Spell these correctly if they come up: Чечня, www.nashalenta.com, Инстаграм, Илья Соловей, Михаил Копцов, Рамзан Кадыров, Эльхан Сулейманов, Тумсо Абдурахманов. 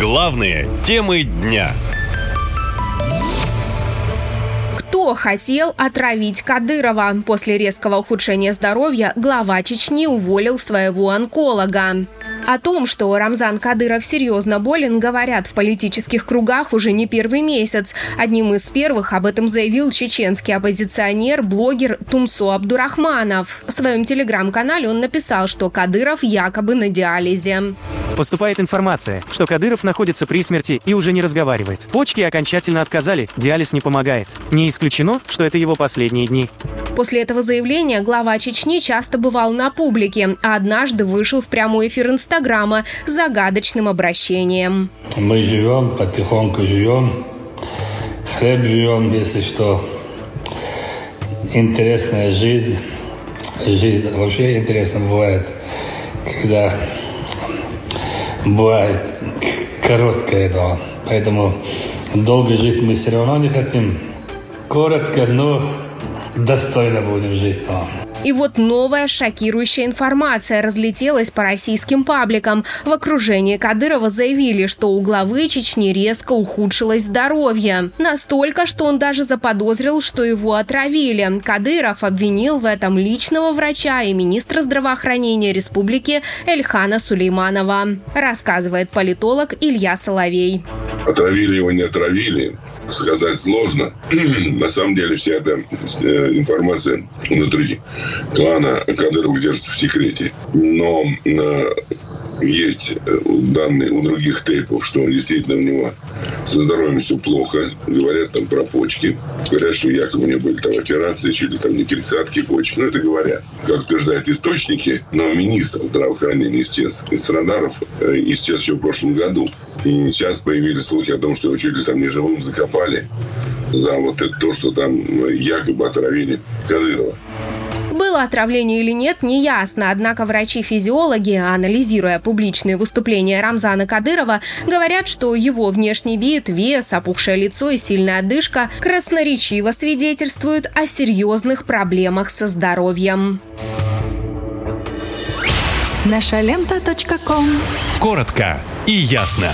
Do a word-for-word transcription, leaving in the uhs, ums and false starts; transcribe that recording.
Главные темы дня. Кто хотел отравить Кадырова? После резкого ухудшения здоровья глава Чечни уволил своего онколога. О том, что Рамзан Кадыров серьезно болен, говорят в политических кругах уже не первый месяц. Одним из первых об этом заявил чеченский оппозиционер, блогер Тумсо Абдурахманов. В своем телеграм-канале он написал, что Кадыров якобы на диализе. Поступает информация, что Кадыров находится при смерти и уже не разговаривает. Почки окончательно отказали, диализ не помогает. Не исключено, что это его последние дни. После этого заявления глава Чечни часто бывал на публике, а однажды вышел в прямой эфир Инстаграма с загадочным обращением. Мы живем, потихоньку живем, хлеб живем, если что. Интересная жизнь. Жизнь вообще интересно бывает, когда бывает короткая, но поэтому долго жить мы все равно не хотим. Коротко, но достойно будем жить там. И вот новая шокирующая информация разлетелась по российским пабликам. В окружении Кадырова заявили, что у главы Чечни резко ухудшилось здоровье. Настолько, что он даже заподозрил, что его отравили. Кадыров обвинил в этом личного врача и министра здравоохранения республики Эльхана Сулейманова. Рассказывает политолог Илья Соловей. Отравили его, не отравили. Сказать сложно. На самом деле вся эта информация внутри клана Кадыров держится в секрете. Но есть данные у других тейпов, что действительно у него со здоровьем все плохо. Говорят там про почки. Говорят, что якобы у него были там операции, чуть ли там не пересадки почек. Ну, это говорят. Как утверждают источники, но министр здравоохранения исчез из радаров, исчез еще в прошлом году. И сейчас появились слухи о том, что его чуть ли там не живым закопали за вот это то, что там якобы отравили Кадырова. Было отравление или нет, неясно. Однако врачи-физиологи, анализируя публичные выступления Рамзана Кадырова, говорят, что его внешний вид, вес, опухшее лицо и сильная одышка красноречиво свидетельствуют о серьезных проблемах со здоровьем. наша лента точка ком. Коротко и ясно.